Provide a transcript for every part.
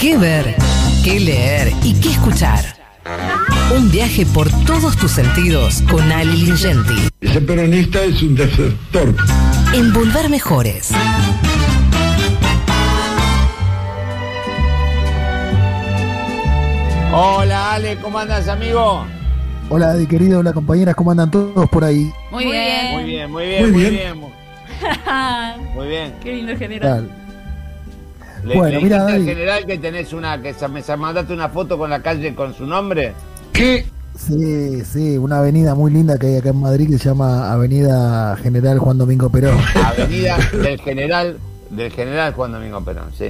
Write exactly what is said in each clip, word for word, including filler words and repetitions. ¿Qué ver? ¿Qué leer? ¿Y qué escuchar? Un viaje por todos tus sentidos con Ale Lingenti. Ese peronista es un desertor. En Volver Mejores. Hola Ale, ¿cómo andas, amigo? Hola de querido, hola compañeras, ¿cómo andan todos por ahí? Muy bien. Muy bien, muy bien, muy bien. Muy bien. Muy bien. Muy bien. Qué lindo general. Tal. Le, bueno, le mira, al general que tenés una, que me mandaste una foto con la calle con su nombre. ¿Qué? Sí, sí, una avenida muy linda que hay acá en Madrid que se llama Avenida General Juan Domingo Perón. Avenida del General, del General Juan Domingo Perón, sí.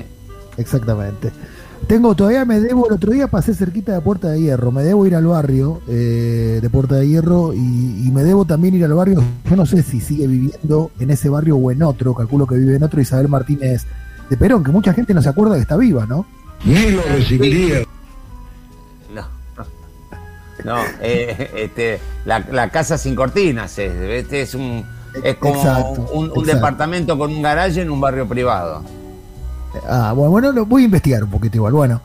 Exactamente. Tengo, todavía me debo, el otro día pasé cerquita de Puerta de Hierro, me debo ir al barrio eh, de Puerta de Hierro y, y me debo también ir al barrio, yo no sé si sigue viviendo en ese barrio o en otro, calculo que vive en otro, Isabel Martínez de Perón, que mucha gente no se acuerda que está viva, ¿no? Ni lo recibiría. No, no, eh, este, la, la casa sin cortinas, es, este es un, es como exacto, un, un exacto. departamento con un garaje en un barrio privado. Ah, bueno, bueno, lo voy a investigar un poquito igual. Bueno,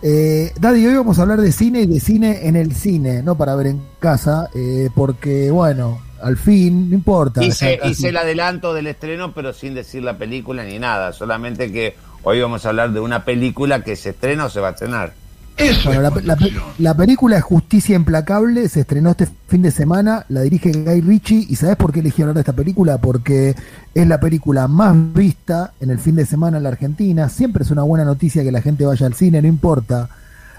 eh, Dady, hoy vamos a hablar de cine y de cine en el cine, no para ver en casa, eh, porque bueno. Al fin, no importa. Hice, hice el adelanto del estreno, pero sin decir la película ni nada. Solamente que hoy vamos a hablar de una película que se estrena o se va a estrenar. Eso bueno, es la, la, la película es Justicia Implacable, se estrenó este fin de semana, la dirige Guy Ritchie. ¿Y sabés por qué elegí hablar de esta película? Porque es la película más vista en el fin de semana en la Argentina. Siempre es una buena noticia que la gente vaya al cine, no importa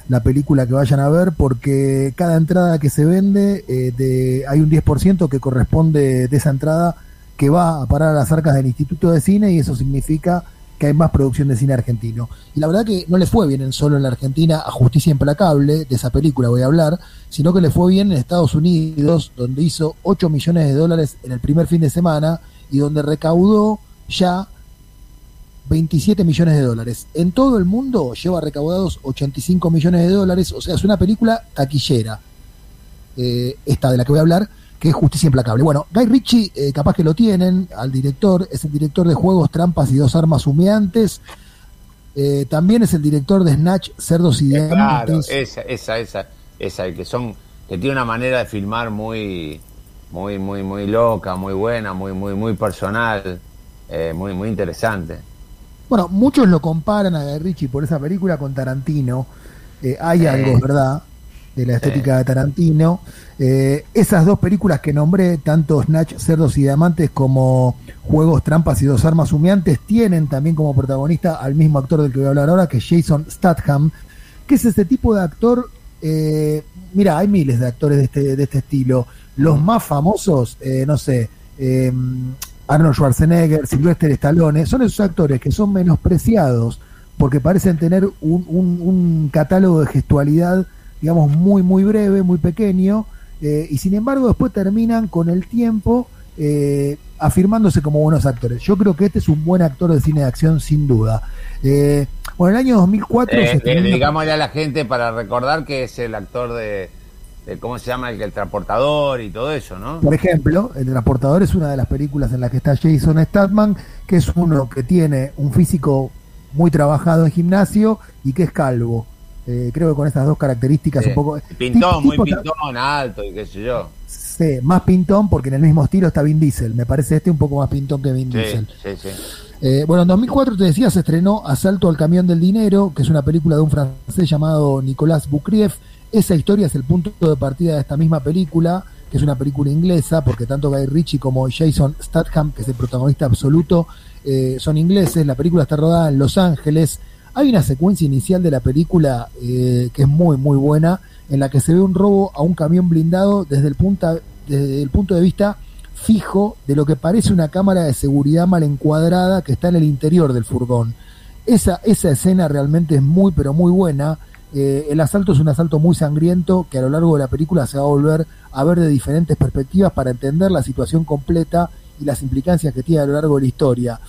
la película que vayan a ver, porque cada entrada que se vende eh, de, hay un diez por ciento que corresponde de esa entrada que va a parar a las arcas del Instituto de Cine, y eso significa que hay más producción de cine argentino. Y la verdad que no le fue bien en solo en la Argentina a Justicia Implacable, de esa película voy a hablar, sino que le fue bien en Estados Unidos, donde hizo ocho millones de dólares en el primer fin de semana y donde recaudó ya veintisiete millones de dólares. En todo el mundo lleva recaudados ochenta y cinco millones de dólares, o sea, es una película taquillera, eh, esta de la que voy a hablar, que es Justicia Implacable. Bueno, Guy Ritchie, eh, capaz que lo tienen, al director, es el director de Juegos, Trampas y Dos Armas Humeantes, eh, también es el director de Snatch, Cerdos y Diamantes. Claro, esa, esa, esa, esa, que son, que tiene una manera de filmar muy, muy, muy, muy loca, muy buena, muy, muy, muy personal, eh, muy, muy interesante. Bueno, muchos lo comparan a Guy Ritchie por esa película con Tarantino. Eh, hay algo, ¿verdad?, de la estética de Tarantino. Eh, esas dos películas que nombré, tanto Snatch, Cerdos y Diamantes, como Juegos, Trampas y Dos Armas Humeantes, tienen también como protagonista al mismo actor del que voy a hablar ahora, que es Jason Statham, que es este tipo de actor. Eh, mira, hay miles de actores de este, de este estilo. Los más famosos, eh, no sé... Eh, Arnold Schwarzenegger, Sylvester Stallone, son esos actores que son menospreciados porque parecen tener un, un, un catálogo de gestualidad, digamos, muy, muy breve, muy pequeño, eh, y sin embargo después terminan con el tiempo eh, afirmándose como buenos actores. Yo creo que este es un buen actor de cine de acción, sin duda. Eh, bueno, el año dos mil cuatro... Eh, eh, digámosle a la gente para recordar que es el actor de... ¿Cómo se llama? El, el transportador y todo eso, ¿no? Por ejemplo, El transportador es una de las películas en las que está Jason Statham, que es uno que tiene un físico muy trabajado en gimnasio y que es calvo. Eh, creo que con estas dos características, sí, un poco... Pintón, muy pintón, alto y qué sé yo. Sí, más pintón porque en el mismo estilo está Vin Diesel. Me parece este un poco más pintón que Vin sí, Diesel. Sí, sí. Eh, bueno, en dos mil cuatro, te decía, se estrenó Asalto al Camión del Dinero, que es una película de un francés llamado Nicolas Boucriève. Esa historia es el punto de partida de esta misma película, que es una película inglesa, porque tanto Guy Ritchie como Jason Statham, que es el protagonista absoluto, eh, son ingleses. La película está rodada en Los Ángeles. Hay una secuencia inicial de la película eh, que es muy, muy buena, en la que se ve un robo a un camión blindado desde el, punta, desde el punto de vista fijo de lo que parece una cámara de seguridad mal encuadrada que está en el interior del furgón. Esa, esa escena realmente es muy, pero muy buena. Eh, el asalto es un asalto muy sangriento que a lo largo de la película se va a volver a ver de diferentes perspectivas para entender la situación completa y las implicancias que tiene a lo largo de la historia.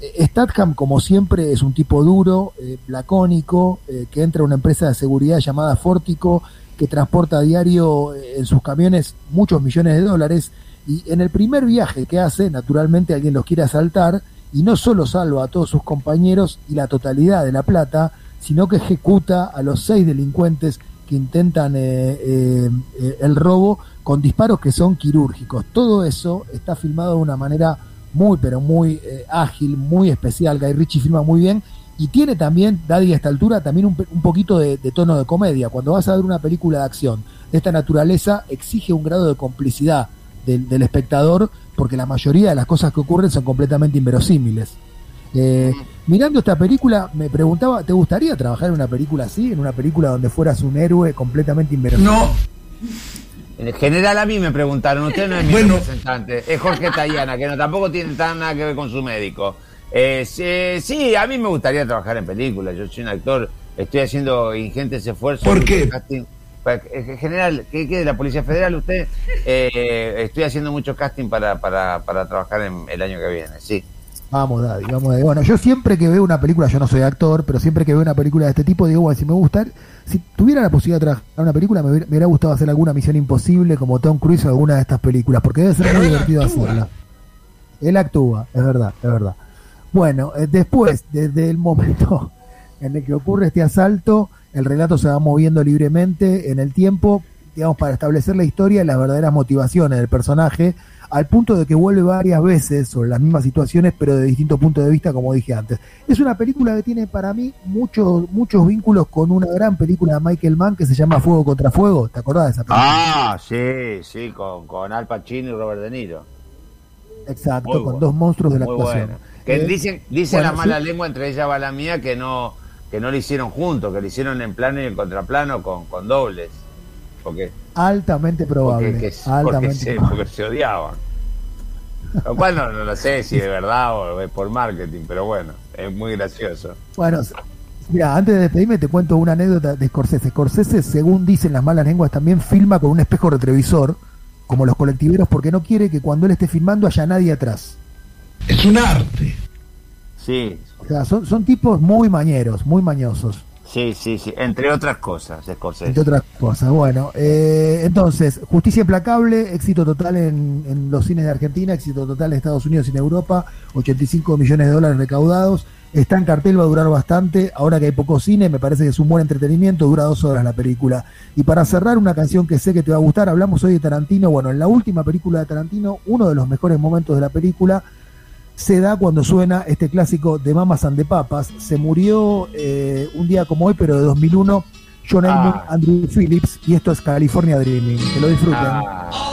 eh, Statham, como siempre, es un tipo duro, eh, lacónico, eh, que entra a una empresa de seguridad llamada Fórtico, que transporta a diario eh, en sus camiones muchos millones de dólares, y en el primer viaje que hace, naturalmente alguien los quiere asaltar, y no solo salva a todos sus compañeros y la totalidad de la plata, sino que ejecuta a los seis delincuentes que intentan eh, eh, eh, el robo con disparos que son quirúrgicos. Todo eso está filmado de una manera muy, pero muy eh, ágil, muy especial. Guy Ritchie filma muy bien y tiene también, Dady, a esta altura, también un, un poquito de, de tono de comedia. Cuando vas a ver una película de acción de esta naturaleza, exige un grado de complicidad del, del espectador, porque la mayoría de las cosas que ocurren son completamente inverosímiles. Eh, mirando esta película me preguntaba, ¿te gustaría trabajar en una película así? ¿En una película donde fueras un héroe completamente inverosímil? No. En general a mí me preguntaron, usted no es mi bueno. representante, es Jorge Tayana, que no tampoco tiene tan nada que ver con su médico. Eh, sí, sí, a mí me gustaría trabajar en películas, yo soy un actor, estoy haciendo ingentes esfuerzos. ¿Por qué? En general, ¿qué, qué de la Policía Federal usted? Eh, estoy haciendo mucho casting para, para, para trabajar en el año que viene, sí. Vamos, Dady, vamos, Dady. Bueno, yo siempre que veo una película, yo no soy actor, pero siempre que veo una película de este tipo, digo, bueno, si me gusta, si tuviera la posibilidad de trabajar una película, me hubiera, me hubiera gustado hacer alguna Misión Imposible, como Tom Cruise o alguna de estas películas, porque debe ser pero muy divertido actúa. hacerla. Él actúa, es verdad, es verdad. Bueno, eh, después, desde el momento en el que ocurre este asalto, el relato se va moviendo libremente en el tiempo, digamos, para establecer la historia y las verdaderas motivaciones del personaje, al punto de que vuelve varias veces sobre las mismas situaciones, pero de distintos puntos de vista, como dije antes. Es una película que tiene para mí muchos muchos vínculos con una gran película de Michael Mann que se llama Fuego contra Fuego. ¿Te acordás de esa película? Ah, sí, sí, con, con Al Pacino y Robert De Niro. Exacto, muy con bueno. dos monstruos de la muy actuación. Bueno. Que eh, dicen dicen bueno, la mala sí. lengua, entre ellas va la mía, que no que no lo hicieron juntos, que lo hicieron en plano y en contraplano con, con dobles. Porque, altamente probable porque, que, altamente porque, se, probable. porque se odiaban, lo cual no, no lo sé si de verdad o es por marketing, pero bueno, es muy gracioso. Bueno, mira, antes de despedirme te cuento una anécdota de Scorsese. Scorsese, según dicen las malas lenguas, también filma con un espejo retrovisor como los colectiveros, porque no quiere que cuando él esté filmando haya nadie atrás. Es un arte. Sí. O sea, son, son tipos muy mañeros, muy mañosos. Sí, sí, sí, entre otras cosas, Scorsese. Entre otras cosas, bueno. Eh, entonces, Justicia Implacable, éxito total en, en los cines de Argentina, éxito total en Estados Unidos y en Europa, ochenta y cinco millones de dólares recaudados, está en cartel, va a durar bastante, ahora que hay poco cine, me parece que es un buen entretenimiento, dura dos horas la película. Y para cerrar, una canción que sé que te va a gustar, hablamos hoy de Tarantino, bueno, en la última película de Tarantino, uno de los mejores momentos de la película se da cuando suena este clásico de Mamas and the Papas. Se murió eh, un día como hoy, pero de dos mil uno, John Elman, ah. Andrew Phillips, y esto es California Dreaming. Que lo disfruten. Ah.